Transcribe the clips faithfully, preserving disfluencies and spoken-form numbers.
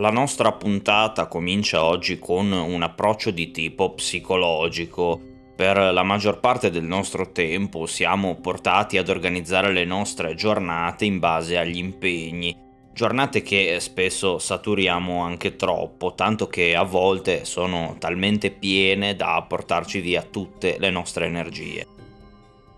La nostra puntata comincia oggi con un approccio di tipo psicologico. Per la maggior parte del nostro tempo siamo portati ad organizzare le nostre giornate in base agli impegni, giornate che spesso saturiamo anche troppo, tanto che a volte sono talmente piene da portarci via tutte le nostre energie.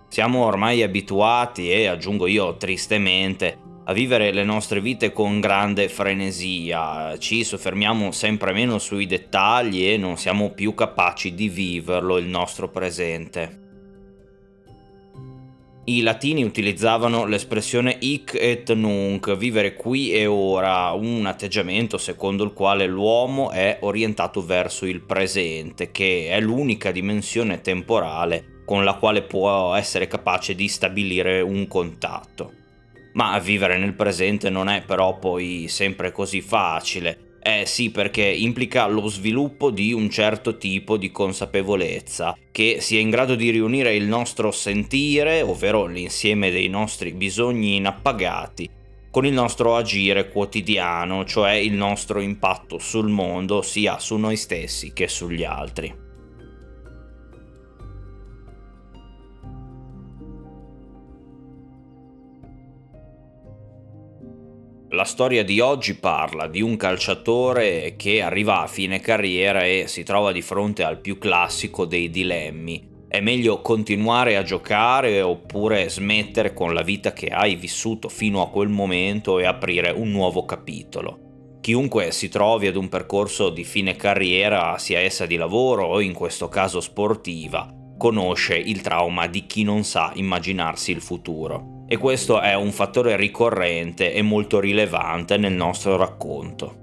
Siamo ormai abituati, e aggiungo io tristemente, a vivere le nostre vite con grande frenesia, ci soffermiamo sempre meno sui dettagli e non siamo più capaci di viverlo il nostro presente. I latini utilizzavano l'espressione hic et nunc, vivere qui e ora, un atteggiamento secondo il quale l'uomo è orientato verso il presente, che è l'unica dimensione temporale con la quale può essere capace di stabilire un contatto. Ma vivere nel presente non è però poi sempre così facile. Eh sì, perché implica lo sviluppo di un certo tipo di consapevolezza, che sia in grado di riunire il nostro sentire, ovvero l'insieme dei nostri bisogni inappagati, con il nostro agire quotidiano, cioè il nostro impatto sul mondo, sia su noi stessi che sugli altri. La storia di oggi parla di un calciatore che arriva a fine carriera e si trova di fronte al più classico dei dilemmi. È meglio continuare a giocare oppure smettere con la vita che hai vissuto fino a quel momento e aprire un nuovo capitolo. Chiunque si trovi ad un percorso di fine carriera, sia essa di lavoro o in questo caso sportiva, conosce il trauma di chi non sa immaginarsi il futuro. E questo è un fattore ricorrente e molto rilevante nel nostro racconto.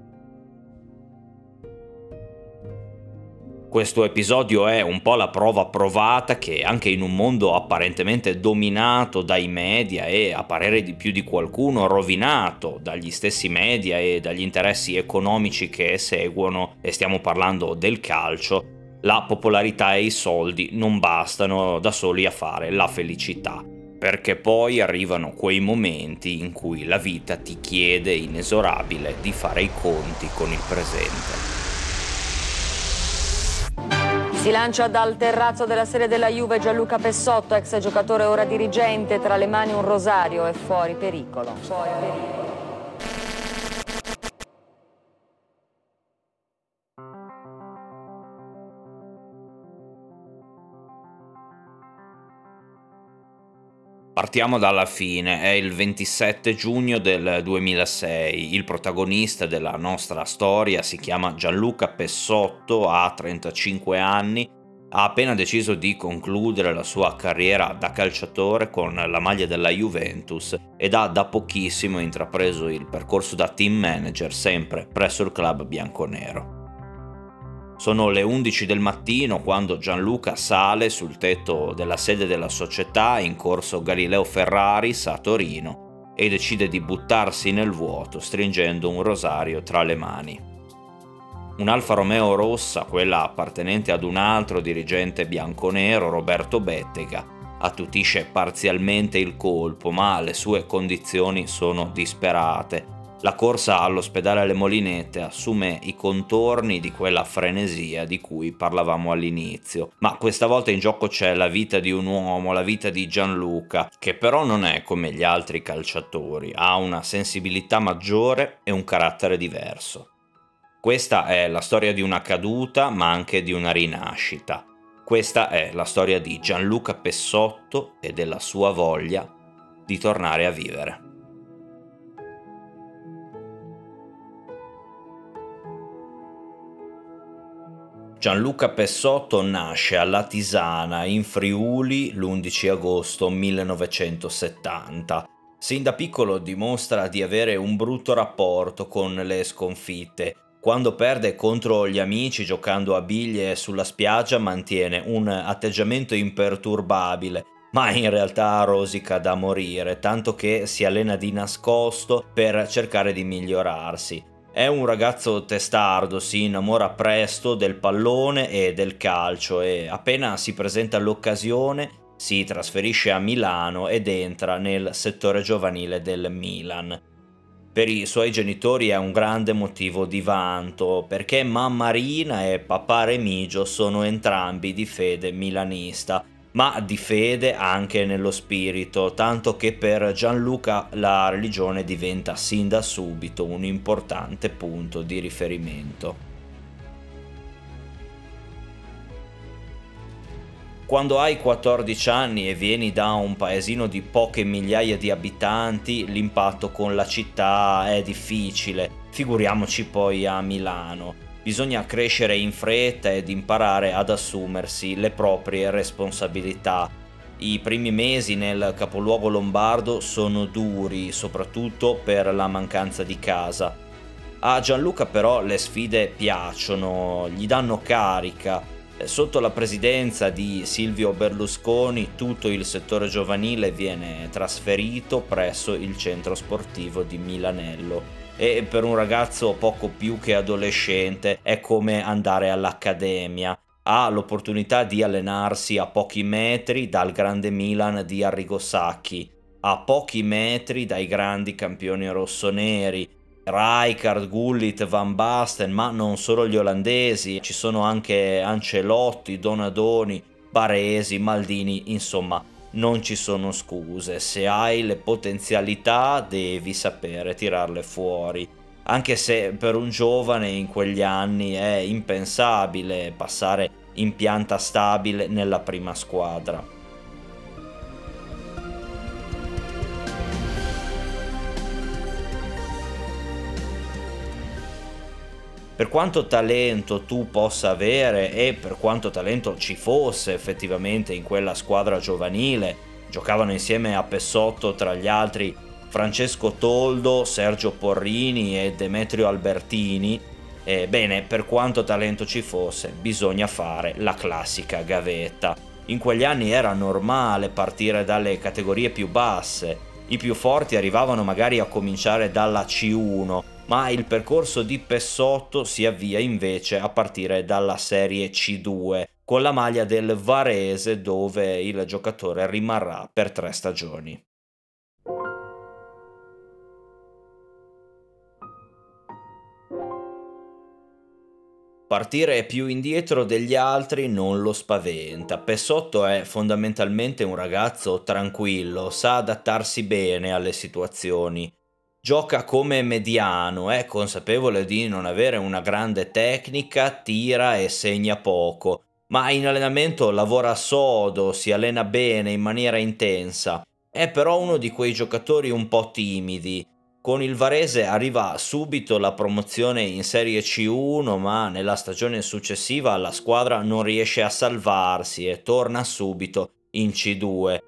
Questo episodio è un po' la prova provata che anche in un mondo apparentemente dominato dai media e, a parere di più di qualcuno, rovinato dagli stessi media e dagli interessi economici che seguono, e stiamo parlando del calcio, la popolarità e i soldi non bastano da soli a fare la felicità. Perché poi arrivano quei momenti in cui la vita ti chiede inesorabile di fare i conti con il presente. Si lancia dal terrazzo della sede della Juve Gianluca Pessotto, ex giocatore ora dirigente, tra le mani un rosario e fuori pericolo. Fuori pericolo. Partiamo dalla fine, è il ventisette giugno del duemilasei, il protagonista della nostra storia si chiama Gianluca Pessotto, ha trentacinque anni, ha appena deciso di concludere la sua carriera da calciatore con la maglia della Juventus ed ha da pochissimo intrapreso il percorso da team manager sempre presso il club bianconero. Sono le undici del mattino quando Gianluca sale sul tetto della sede della società in corso Galileo Ferraris a Torino e decide di buttarsi nel vuoto stringendo un rosario tra le mani. Un'Alfa Romeo rossa, quella appartenente ad un altro dirigente bianconero, Roberto Bettega, attutisce parzialmente il colpo, ma le sue condizioni sono disperate. La corsa all'ospedale alle Molinette assume i contorni di quella frenesia di cui parlavamo all'inizio, ma questa volta in gioco c'è la vita di un uomo, la vita di Gianluca, che però non è come gli altri calciatori, ha una sensibilità maggiore e un carattere diverso. Questa è la storia di una caduta, ma anche di una rinascita. Questa è la storia di Gianluca Pessotto e della sua voglia di tornare a vivere. Gianluca Pessotto nasce a Latisana, in Friuli, l'undici agosto millenovecentosettanta. Sin da piccolo dimostra di avere un brutto rapporto con le sconfitte. Quando perde contro gli amici giocando a biglie sulla spiaggia mantiene un atteggiamento imperturbabile, ma in realtà rosica da morire, tanto che si allena di nascosto per cercare di migliorarsi. È un ragazzo testardo, si innamora presto del pallone e del calcio e appena si presenta l'occasione si trasferisce a Milano ed entra nel settore giovanile del Milan. Per i suoi genitori è un grande motivo di vanto, perché mamma Marina e papà Remigio sono entrambi di fede milanista, ma di fede anche nello spirito, tanto che per Gianluca la religione diventa sin da subito un importante punto di riferimento. Quando hai quattordici anni e vieni da un paesino di poche migliaia di abitanti, l'impatto con la città è difficile, figuriamoci poi a Milano. Bisogna crescere in fretta ed imparare ad assumersi le proprie responsabilità. I primi mesi nel capoluogo lombardo sono duri, soprattutto per la mancanza di casa. A Gianluca però le sfide piacciono, gli danno carica. Sotto la presidenza di Silvio Berlusconi tutto il settore giovanile viene trasferito presso il centro sportivo di Milanello e per un ragazzo poco più che adolescente è come andare all'accademia. Ha l'opportunità di allenarsi a pochi metri dal grande Milan di Arrigo Sacchi, a pochi metri dai grandi campioni rossoneri. Rijkaard, Gullit, Van Basten, ma non solo gli olandesi, ci sono anche Ancelotti, Donadoni, Baresi, Maldini, insomma non ci sono scuse, se hai le potenzialità devi sapere tirarle fuori, anche se per un giovane in quegli anni è impensabile passare in pianta stabile nella prima squadra. Per quanto talento tu possa avere e per quanto talento ci fosse effettivamente in quella squadra giovanile, giocavano insieme a Pessotto tra gli altri Francesco Toldo, Sergio Porrini e Demetrio Albertini, ebbene per quanto talento ci fosse bisogna fare la classica gavetta. In quegli anni era normale partire dalle categorie più basse, i più forti arrivavano magari a cominciare dalla C uno, ma il percorso di Pessotto si avvia invece a partire dalla serie C due, con la maglia del Varese dove il giocatore rimarrà per tre stagioni. Partire più indietro degli altri non lo spaventa. Pessotto è fondamentalmente un ragazzo tranquillo, sa adattarsi bene alle situazioni. Gioca come mediano, è consapevole di non avere una grande tecnica, tira e segna poco, ma in allenamento lavora sodo, si allena bene in maniera intensa. È però uno di quei giocatori un po' timidi. Con il Varese arriva subito la promozione in Serie C uno, ma nella stagione successiva la squadra non riesce a salvarsi e torna subito in C due.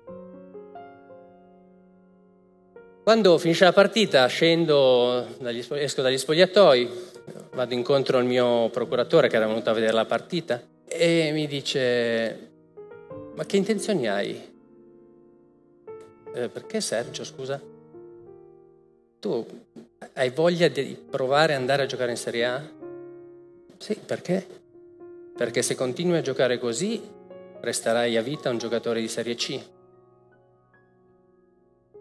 Quando finisce la partita scendo dagli, esco dagli spogliatoi, vado incontro al mio procuratore che era venuto a vedere la partita e mi dice: ma che intenzioni hai? Eh, perché Sergio, scusa? Tu hai voglia di provare ad andare a giocare in Serie A? Sì, perché? Perché se continui a giocare così resterai a vita un giocatore di Serie C.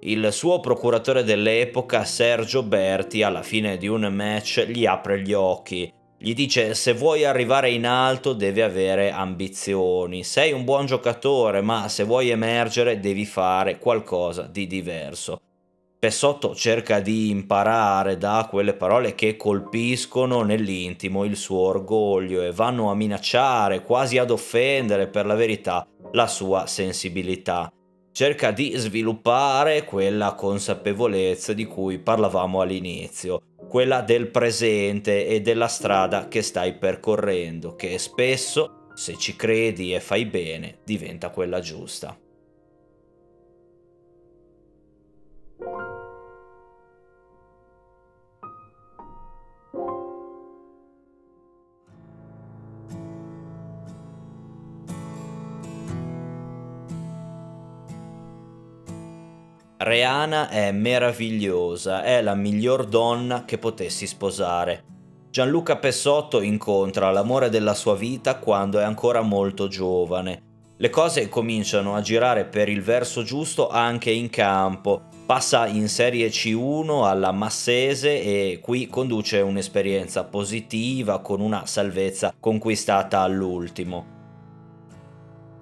Il suo procuratore dell'epoca, Sergio Berti, alla fine di un match gli apre gli occhi. Gli dice: se vuoi arrivare in alto devi avere ambizioni, sei un buon giocatore ma se vuoi emergere devi fare qualcosa di diverso. Pessotto cerca di imparare da quelle parole che colpiscono nell'intimo il suo orgoglio e vanno a minacciare, quasi ad offendere per la verità, la sua sensibilità. Cerca di sviluppare quella consapevolezza di cui parlavamo all'inizio, quella del presente e della strada che stai percorrendo, che spesso, se ci credi e fai bene, diventa quella giusta. Reana è meravigliosa, è la miglior donna che potessi sposare. Gianluca Pessotto incontra l'amore della sua vita quando è ancora molto giovane. Le cose cominciano a girare per il verso giusto anche in campo. Passa in Serie C uno alla Massese e qui conduce un'esperienza positiva con una salvezza conquistata all'ultimo.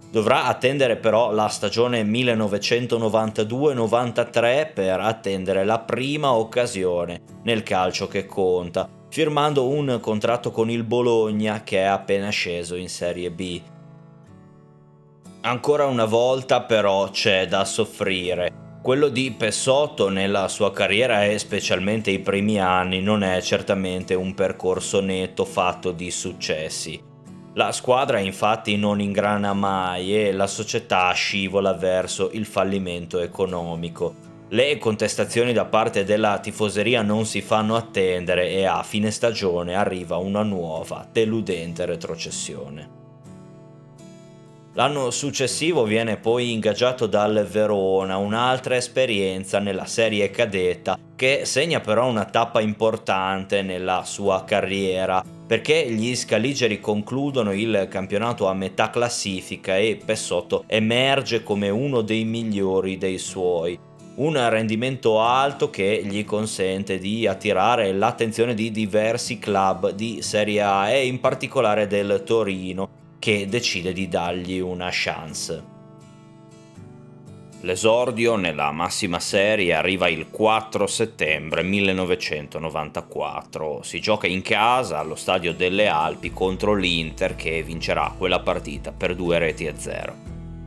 Dovrà attendere però la stagione millenovecentonovantadue novantatré per attendere la prima occasione nel calcio che conta, firmando un contratto con il Bologna che è appena sceso in Serie B. Ancora una volta però c'è da soffrire. Quello di Pessotto nella sua carriera e specialmente i primi anni non è certamente un percorso netto fatto di successi. La squadra infatti non ingrana mai e la società scivola verso il fallimento economico. Le contestazioni da parte della tifoseria non si fanno attendere e a fine stagione arriva una nuova, deludente retrocessione. L'anno successivo viene poi ingaggiato dal Verona, un'altra esperienza nella serie cadetta che segna però una tappa importante nella sua carriera, perché gli scaligeri concludono il campionato a metà classifica e Pessotto emerge come uno dei migliori dei suoi. Un rendimento alto che gli consente di attirare l'attenzione di diversi club di Serie A e in particolare del Torino, che decide di dargli una chance. L'esordio nella massima serie arriva il quattro settembre millenovecentonovantaquattro. Si gioca in casa allo Stadio delle Alpi contro l'Inter, che vincerà quella partita per due reti a zero.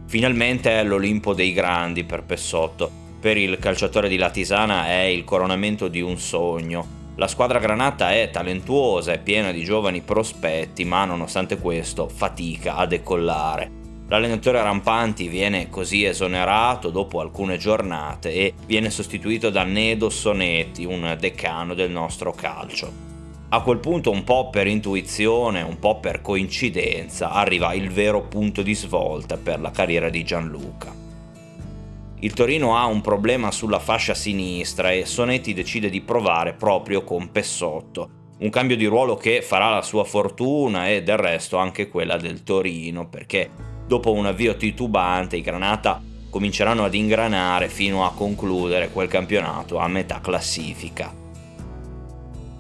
Finalmente è l'Olimpo dei grandi per Pessotto. Per il calciatore di Latisana è il coronamento di un sogno. La squadra granata è talentuosa e piena di giovani prospetti, ma nonostante questo fatica a decollare. L'allenatore Rampanti viene così esonerato dopo alcune giornate e viene sostituito da Nedo Sonetti, un decano del nostro calcio. A quel punto, un po' per intuizione, un po' per coincidenza, arriva il vero punto di svolta per la carriera di Gianluca. Il Torino ha un problema sulla fascia sinistra e Sonetti decide di provare proprio con Pessotto, un cambio di ruolo che farà la sua fortuna e del resto anche quella del Torino, perché dopo un avvio titubante i granata cominceranno ad ingranare fino a concludere quel campionato a metà classifica.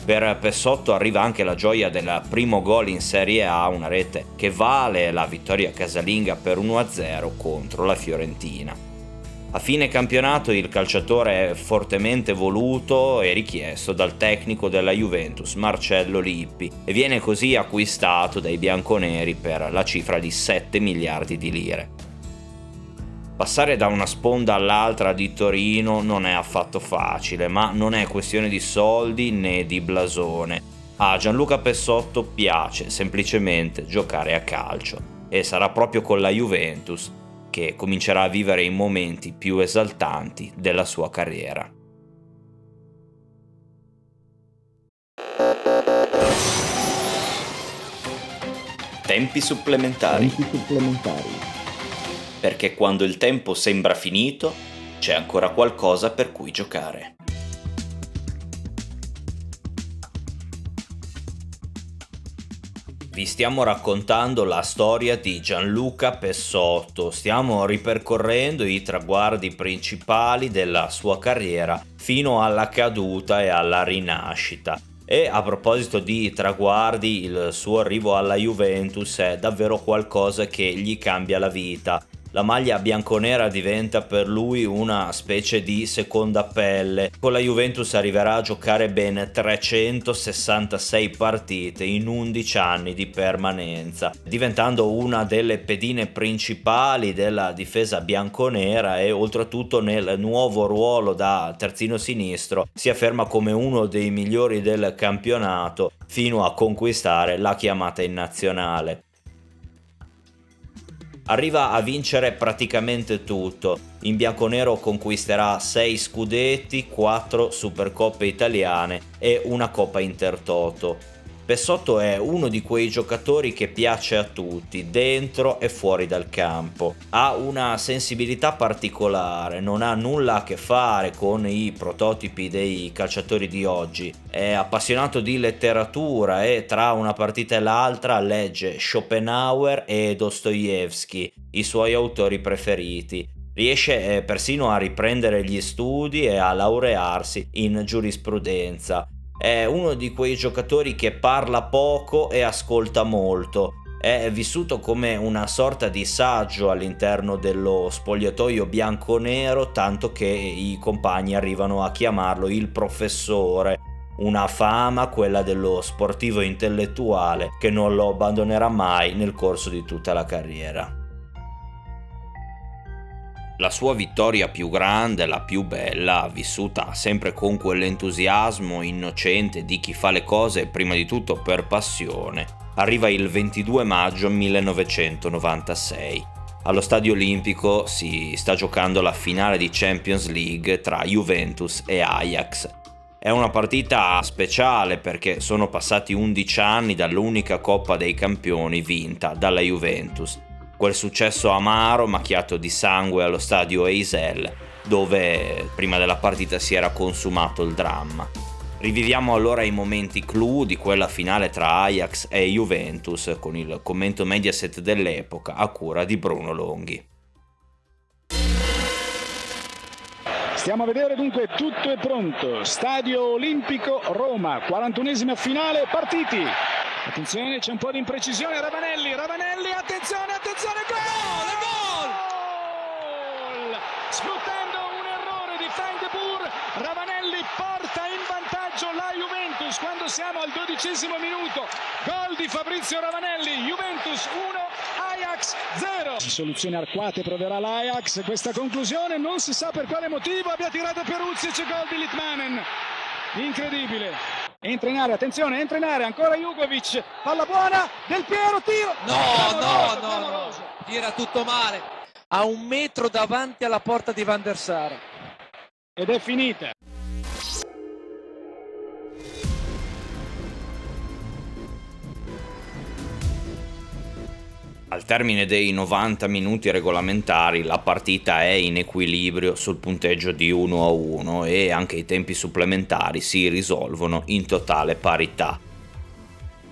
Per Pessotto arriva anche la gioia del primo gol in Serie A, una rete che vale la vittoria casalinga per uno a zero contro la Fiorentina. A fine campionato il calciatore è fortemente voluto e richiesto dal tecnico della Juventus Marcello Lippi e viene così acquistato dai bianconeri per la cifra di sette miliardi di lire. Passare da una sponda all'altra di Torino non è affatto facile, ma non è questione di soldi né di blasone. A Gianluca Pessotto piace semplicemente giocare a calcio e sarà proprio con la Juventus che comincerà a vivere i momenti più esaltanti della sua carriera. Tempi supplementari. Tempi supplementari. Perché quando il tempo sembra finito, c'è ancora qualcosa per cui giocare. Vi stiamo raccontando la storia di Gianluca Pessotto, stiamo ripercorrendo i traguardi principali della sua carriera fino alla caduta e alla rinascita. E a proposito di traguardi, il suo arrivo alla Juventus è davvero qualcosa che gli cambia la vita. La maglia bianconera diventa per lui una specie di seconda pelle. Con la Juventus arriverà a giocare ben trecentosessantasei partite in undici anni di permanenza, diventando una delle pedine principali della difesa bianconera e oltretutto nel nuovo ruolo da terzino sinistro si afferma come uno dei migliori del campionato fino a conquistare la chiamata in nazionale. Arriva a vincere praticamente tutto. In bianconero conquisterà sei scudetti, quattro supercoppe italiane e una coppa intertoto. Pessotto è uno di quei giocatori che piace a tutti, dentro e fuori dal campo. Ha una sensibilità particolare, non ha nulla a che fare con i prototipi dei calciatori di oggi. È appassionato di letteratura e tra una partita e l'altra legge Schopenhauer e Dostoevskij, i suoi autori preferiti. Riesce persino a riprendere gli studi e a laurearsi in giurisprudenza. È uno di quei giocatori che parla poco e ascolta molto. È vissuto come una sorta di saggio all'interno dello spogliatoio bianconero, tanto che i compagni arrivano a chiamarlo il professore. Una fama, quella dello sportivo intellettuale, che non lo abbandonerà mai nel corso di tutta la carriera. La sua vittoria più grande, la più bella, vissuta sempre con quell'entusiasmo innocente di chi fa le cose prima di tutto per passione, arriva il ventidue maggio millenovecentonovantasei. Allo Stadio Olimpico si sta giocando la finale di Champions League tra Juventus e Ajax. È una partita speciale perché sono passati undici anni dall'unica Coppa dei Campioni vinta dalla Juventus. Quel successo amaro macchiato di sangue allo stadio Heysel, dove prima della partita si era consumato il dramma. Riviviamo allora i momenti clou di quella finale tra Ajax e Juventus con il commento Mediaset dell'epoca a cura di Bruno Longhi. Stiamo a vedere dunque, tutto è pronto. Stadio Olimpico Roma, quarantunesima finale, partiti! Attenzione, c'è un po' di imprecisione, Ravanelli, Ravanelli, attenzione, attenzione, gol, gol! Gol! Sfruttando un errore di Frank de Boer, Ravanelli porta in vantaggio la Juventus quando siamo al dodicesimo minuto. Gol di Fabrizio Ravanelli, Juventus uno, Ajax zero. Soluzioni arcuate proverà l'Ajax, questa conclusione non si sa per quale motivo abbia tirato Peruzzi e c'è gol di Littmanen. Incredibile. Entra in area, attenzione, entra in area, ancora Jugovic, palla buona, Del Piero, tiro! No, no, no, no, tira tutto male, a un metro davanti alla porta di Van der Sar. Ed è finita. Al termine dei novanta minuti regolamentari la partita è in equilibrio sul punteggio di uno a uno e anche i tempi supplementari si risolvono in totale parità.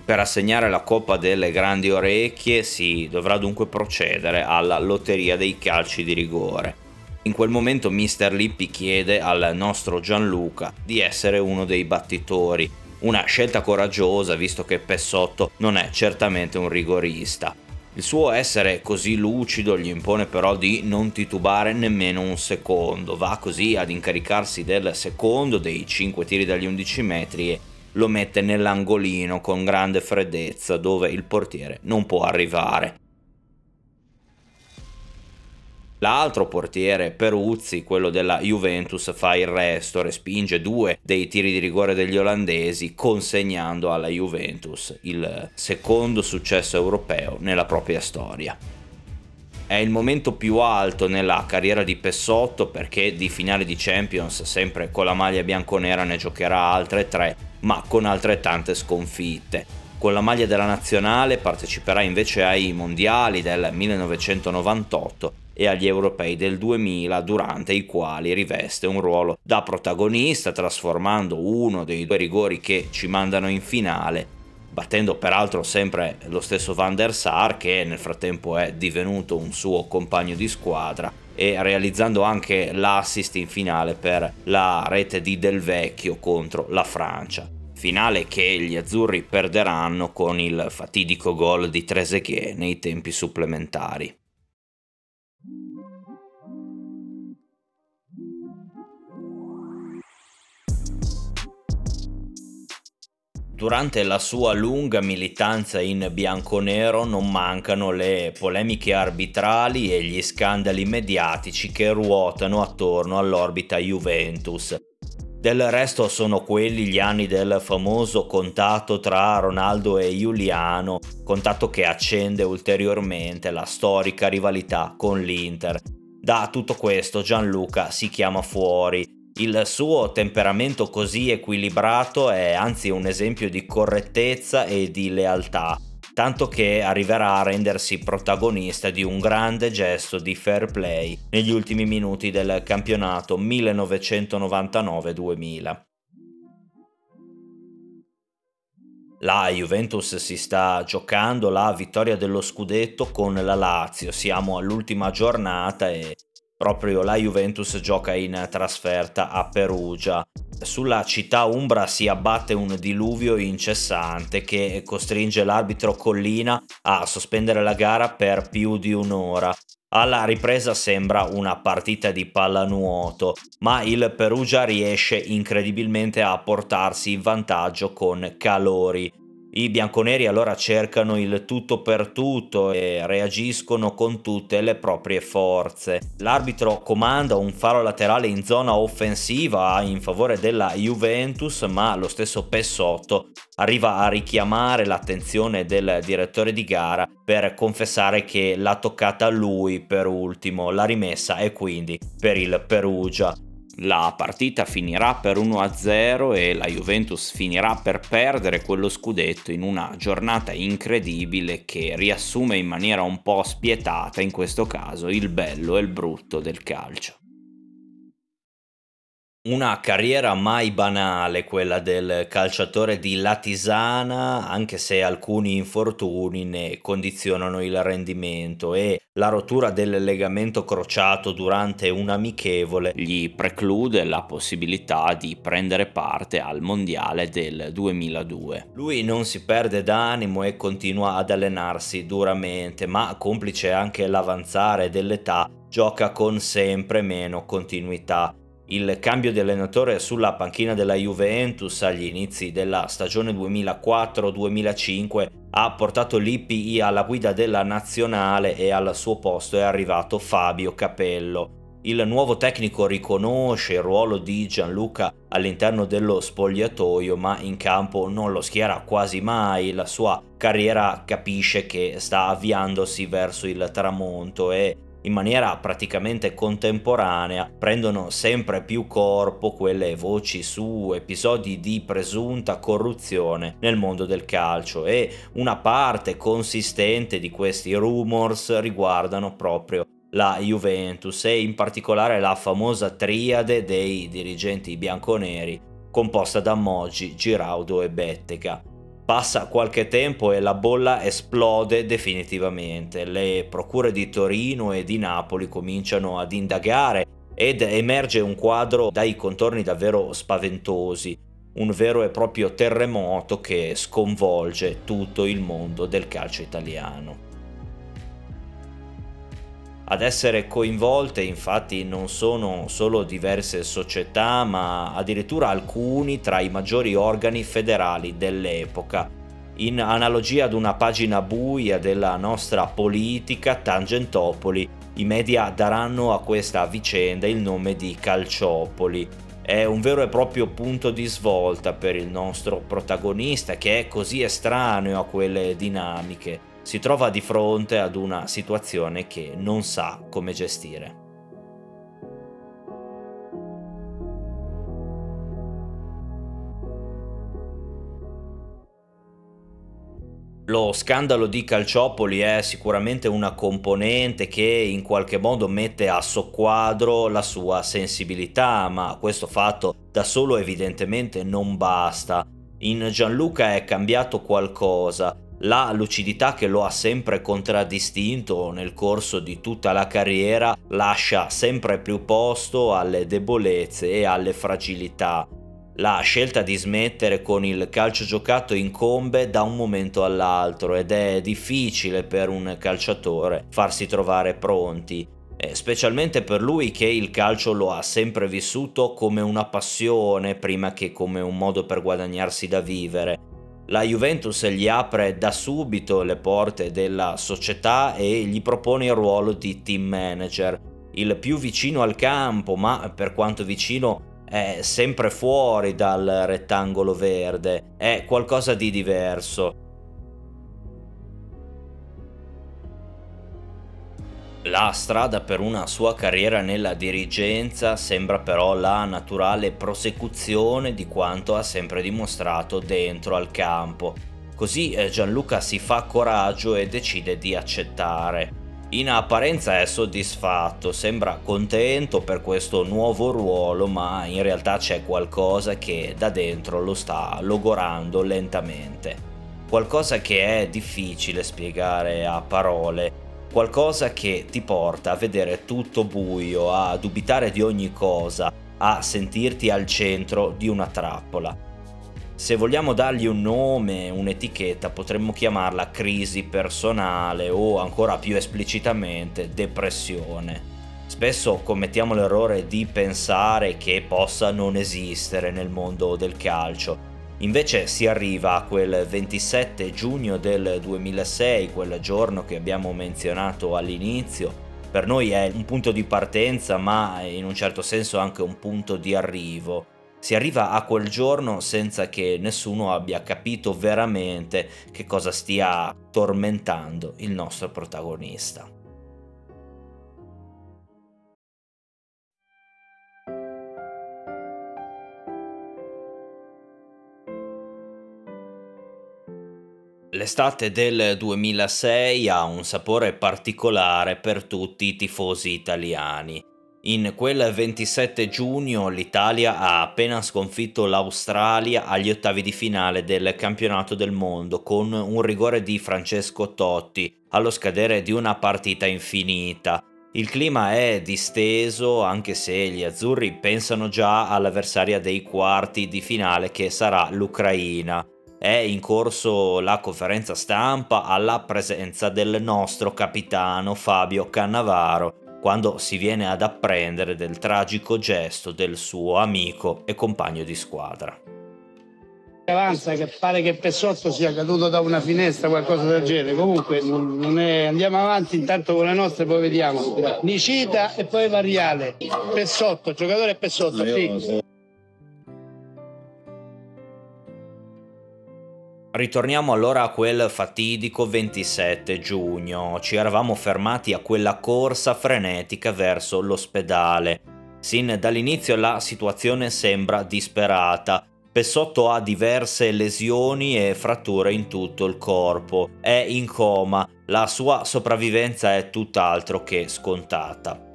Per assegnare la Coppa delle Grandi Orecchie si dovrà dunque procedere alla lotteria dei calci di rigore. In quel momento mister Lippi chiede al nostro Gianluca di essere uno dei battitori, una scelta coraggiosa visto che Pessotto non è certamente un rigorista. Il suo essere così lucido gli impone però di non titubare nemmeno un secondo, va così ad incaricarsi del secondo dei cinque tiri dagli undici metri e lo mette nell'angolino con grande freddezza dove il portiere non può arrivare. L'altro portiere, Peruzzi, quello della Juventus, fa il resto, respinge due dei tiri di rigore degli olandesi, consegnando alla Juventus il secondo successo europeo nella propria storia. È il momento più alto nella carriera di Pessotto perché di finale di Champions, sempre con la maglia bianconera, ne giocherà altre tre, ma con altrettante sconfitte. Con la maglia della nazionale parteciperà invece ai mondiali del millenovecentonovantotto e agli europei del duemila, durante i quali riveste un ruolo da protagonista, trasformando uno dei due rigori che ci mandano in finale, battendo peraltro sempre lo stesso Van der Sar, che nel frattempo è divenuto un suo compagno di squadra, e realizzando anche l'assist in finale per la rete di Del Vecchio contro la Francia. Finale che gli azzurri perderanno con il fatidico gol di Trezeguet nei tempi supplementari. Durante la sua lunga militanza in bianconero non mancano le polemiche arbitrali e gli scandali mediatici che ruotano attorno all'orbita Juventus. Del resto sono quelli gli anni del famoso contatto tra Ronaldo e Juliano, contatto che accende ulteriormente la storica rivalità con l'Inter. Da tutto questo Gianluca si chiama fuori. Il suo temperamento così equilibrato è anzi un esempio di correttezza e di lealtà, tanto che arriverà a rendersi protagonista di un grande gesto di fair play negli ultimi minuti del campionato millenovecentonovantanove duemila. La Juventus si sta giocando la vittoria dello scudetto con la Lazio, siamo all'ultima giornata e proprio la Juventus gioca in trasferta a Perugia. Sulla città umbra si abbatte un diluvio incessante che costringe l'arbitro Collina a sospendere la gara per più di un'ora. Alla ripresa sembra una partita di pallanuoto, ma il Perugia riesce incredibilmente a portarsi in vantaggio con Calori. I bianconeri allora cercano il tutto per tutto e reagiscono con tutte le proprie forze. L'arbitro comanda un faro laterale in zona offensiva in favore della Juventus, ma lo stesso Pessotto arriva a richiamare l'attenzione del direttore di gara per confessare che l'ha toccata lui per ultimo. La rimessa è quindi per il Perugia. La partita finirà per uno a zero e la Juventus finirà per perdere quello scudetto in una giornata incredibile che riassume in maniera un po' spietata, in questo caso, il bello e il brutto del calcio. Una carriera mai banale quella del calciatore di Latisana, anche se alcuni infortuni ne condizionano il rendimento e la rottura del legamento crociato durante un amichevole gli preclude la possibilità di prendere parte al mondiale del duemiladue. Lui non si perde d'animo e continua ad allenarsi duramente, ma complice anche l'avanzare dell'età gioca con sempre meno continuità. Il cambio di allenatore sulla panchina della Juventus agli inizi della stagione duemilaquattro duemilacinque ha portato Lippi alla guida della nazionale e al suo posto è arrivato Fabio Capello. Il nuovo tecnico riconosce il ruolo di Gianluca all'interno dello spogliatoio, ma in campo non lo schiera quasi mai. La sua carriera capisce che sta avviandosi verso il tramonto e in maniera praticamente contemporanea prendono sempre più corpo quelle voci su episodi di presunta corruzione nel mondo del calcio e una parte consistente di questi rumors riguardano proprio la Juventus e in particolare la famosa triade dei dirigenti bianconeri composta da Moggi, Giraudo e Bettega. Passa qualche tempo e la bolla esplode definitivamente. Le procure di Torino e di Napoli cominciano ad indagare ed emerge un quadro dai contorni davvero spaventosi, un vero e proprio terremoto che sconvolge tutto il mondo del calcio italiano. Ad essere coinvolte infatti non sono solo diverse società, ma addirittura alcuni tra i maggiori organi federali dell'epoca. In analogia ad una pagina buia della nostra politica, Tangentopoli, i media daranno a questa vicenda il nome di Calciopoli. È un vero e proprio punto di svolta per il nostro protagonista, che è così estraneo a quelle dinamiche. Si trova di fronte ad una situazione che non sa come gestire. Lo scandalo di Calciopoli è sicuramente una componente che in qualche modo mette a soqquadro la sua sensibilità, ma questo fatto da solo evidentemente non basta. In Gianluca è cambiato qualcosa. La lucidità che lo ha sempre contraddistinto nel corso di tutta la carriera lascia sempre più posto alle debolezze e alle fragilità. La scelta di smettere con il calcio giocato incombe da un momento all'altro ed è difficile per un calciatore farsi trovare pronti, specialmente per lui che il calcio lo ha sempre vissuto come una passione prima che come un modo per guadagnarsi da vivere. La Juventus gli apre da subito le porte della società e gli propone il ruolo di team manager, il più vicino al campo, ma per quanto vicino è sempre fuori dal rettangolo verde, è qualcosa di diverso. La strada per una sua carriera nella dirigenza sembra però la naturale prosecuzione di quanto ha sempre dimostrato dentro al campo. Così Gianluca si fa coraggio e decide di accettare. In apparenza è soddisfatto, sembra contento per questo nuovo ruolo, ma in realtà c'è qualcosa che da dentro lo sta logorando lentamente. Qualcosa che è difficile spiegare a parole, qualcosa che ti porta a vedere tutto buio, a dubitare di ogni cosa, a sentirti al centro di una trappola. Se vogliamo dargli un nome, un'etichetta, potremmo chiamarla crisi personale o ancora più esplicitamente depressione. Spesso commettiamo l'errore di pensare che possa non esistere nel mondo del calcio. Invece si arriva a quel ventisette giugno del duemilasei, quel giorno che abbiamo menzionato all'inizio. Per noi è un punto di partenza, ma in un certo senso anche un punto di arrivo. Si arriva a quel giorno senza che nessuno abbia capito veramente che cosa stia tormentando il nostro protagonista. L'estate del duemilasei ha un sapore particolare per tutti i tifosi italiani. In quel ventisette giugno l'Italia ha appena sconfitto l'Australia agli ottavi di finale del campionato del mondo con un rigore di Francesco Totti allo scadere di una partita infinita. Il clima è disteso, anche se gli azzurri pensano già all'avversaria dei quarti di finale, che sarà l'Ucraina. È in corso la conferenza stampa alla presenza del nostro capitano Fabio Cannavaro, quando si viene ad apprendere del tragico gesto del suo amico e compagno di squadra. Avanza, che pare che Pessotto sia caduto da una finestra, qualcosa del genere. Comunque non è... andiamo avanti intanto con le nostre, poi vediamo. Nicita e poi Variale. Pessotto, giocatore Pessotto, sì. Ritorniamo allora a quel fatidico ventisette giugno, ci eravamo fermati a quella corsa frenetica verso l'ospedale. Sin dall'inizio la situazione sembra disperata. Pessotto ha diverse lesioni e fratture in tutto il corpo, è in coma, la sua sopravvivenza è tutt'altro che scontata.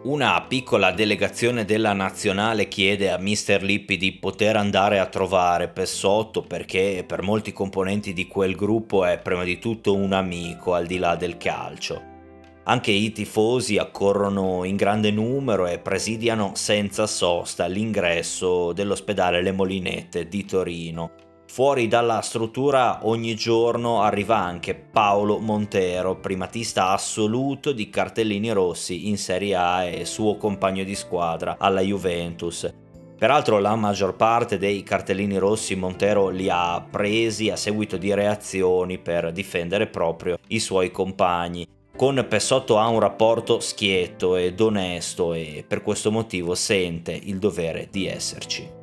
Una piccola delegazione della nazionale chiede a mister Lippi di poter andare a trovare Pessotto, perché per molti componenti di quel gruppo è prima di tutto un amico al di là del calcio. Anche i tifosi accorrono in grande numero e presidiano senza sosta l'ingresso dell'ospedale Le Molinette di Torino. Fuori dalla struttura ogni giorno arriva anche Paolo Montero, primatista assoluto di cartellini rossi in Serie A e suo compagno di squadra alla Juventus. Peraltro la maggior parte dei cartellini rossi Montero li ha presi a seguito di reazioni per difendere proprio i suoi compagni. Con Pessotto ha un rapporto schietto ed onesto e per questo motivo sente il dovere di esserci.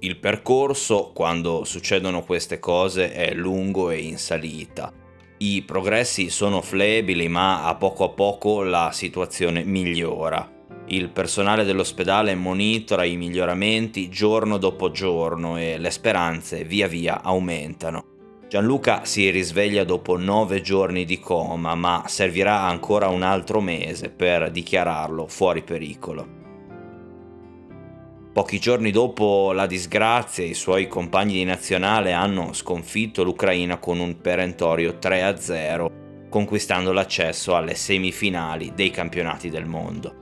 Il percorso, quando succedono queste cose, è lungo e in salita. I progressi sono flebili, ma a poco a poco la situazione migliora. Il personale dell'ospedale monitora i miglioramenti giorno dopo giorno e le speranze via via aumentano. Gianluca si risveglia dopo nove giorni di coma, ma servirà ancora un altro mese per dichiararlo fuori pericolo. Pochi giorni dopo la disgrazia, i suoi compagni di nazionale hanno sconfitto l'Ucraina con un perentorio tre a zero, conquistando l'accesso alle semifinali dei campionati del mondo.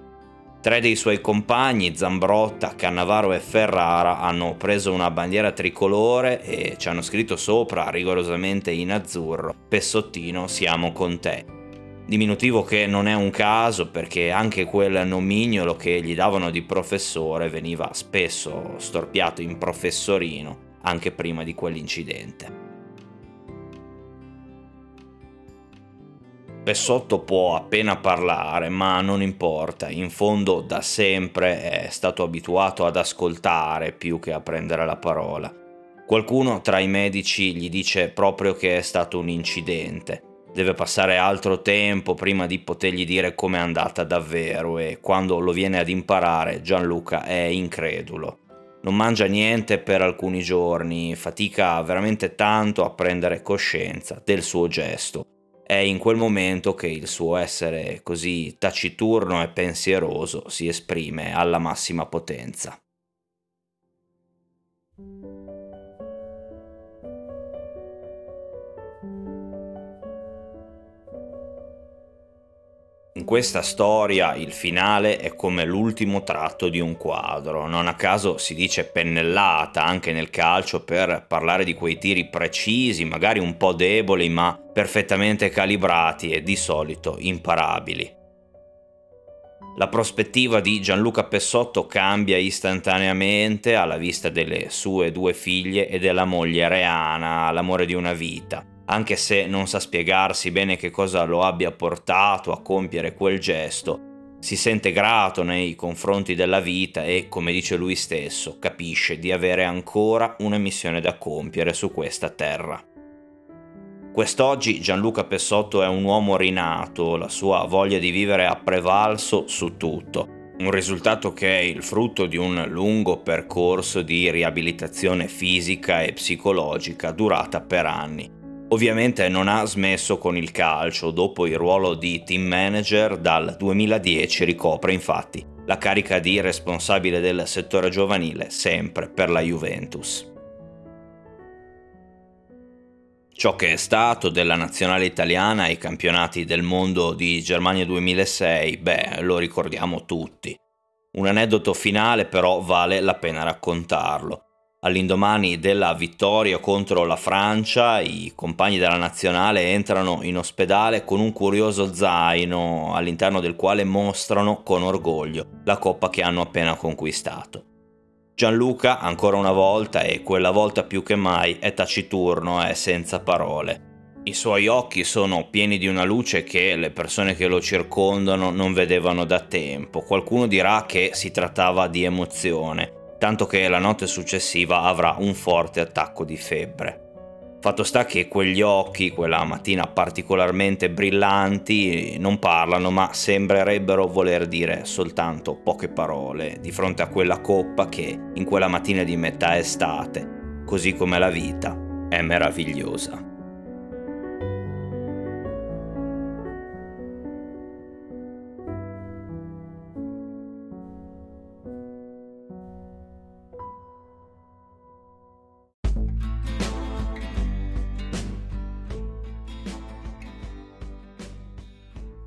Tre dei suoi compagni, Zambrotta, Cannavaro e Ferrara, hanno preso una bandiera tricolore e ci hanno scritto sopra, rigorosamente in azzurro, "Pessottino, siamo con te". Diminutivo che non è un caso, perché anche quel nomignolo che gli davano di professore veniva spesso storpiato in professorino anche prima di quell'incidente. Pessotto può appena parlare, ma non importa, in fondo da sempre è stato abituato ad ascoltare più che a prendere la parola. Qualcuno tra i medici gli dice proprio che è stato un incidente. Deve passare altro tempo prima di potergli dire com'è andata davvero, e quando lo viene ad imparare Gianluca è incredulo. Non mangia niente per alcuni giorni, fatica veramente tanto a prendere coscienza del suo gesto. È in quel momento che il suo essere così taciturno e pensieroso si esprime alla massima potenza. In questa storia il finale è come l'ultimo tratto di un quadro, non a caso si dice pennellata anche nel calcio per parlare di quei tiri precisi, magari un po' deboli ma perfettamente calibrati e di solito imparabili. La prospettiva di Gianluca Pessotto cambia istantaneamente alla vista delle sue due figlie e della moglie Reana, l'amore di una vita. Anche se non sa spiegarsi bene che cosa lo abbia portato a compiere quel gesto, si sente grato nei confronti della vita e, come dice lui stesso, capisce di avere ancora una missione da compiere su questa terra. Quest'oggi Gianluca Pessotto è un uomo rinato, la sua voglia di vivere ha prevalso su tutto. Un risultato che è il frutto di un lungo percorso di riabilitazione fisica e psicologica durata per anni. Ovviamente non ha smesso con il calcio, dopo il ruolo di team manager dal duemiladieci ricopre infatti la carica di responsabile del settore giovanile sempre per la Juventus. Ciò che è stato della nazionale italiana ai campionati del mondo di Germania duemilasei, beh, lo ricordiamo tutti. Un aneddoto finale però vale la pena raccontarlo. All'indomani della vittoria contro la Francia, i compagni della nazionale entrano in ospedale con un curioso zaino all'interno del quale mostrano con orgoglio la coppa che hanno appena conquistato. Gianluca, ancora una volta e quella volta più che mai, è taciturno, è senza parole. I suoi occhi sono pieni di una luce che le persone che lo circondano non vedevano da tempo. Qualcuno dirà che si trattava di emozione, tanto che la notte successiva avrà un forte attacco di febbre. Fatto sta che quegli occhi, quella mattina particolarmente brillanti, non parlano ma sembrerebbero voler dire soltanto poche parole di fronte a quella coppa che in quella mattina di metà estate, così come la vita, è meravigliosa.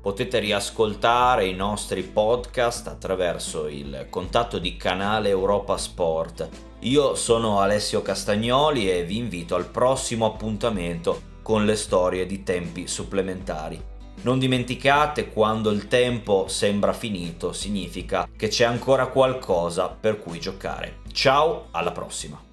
Potete riascoltare i nostri podcast attraverso il contatto di Canale Europa Sport. Io sono Alessio Castagnoli e vi invito al prossimo appuntamento con le storie di tempi supplementari. Non dimenticate, quando il tempo sembra finito, significa che c'è ancora qualcosa per cui giocare. Ciao, alla prossima!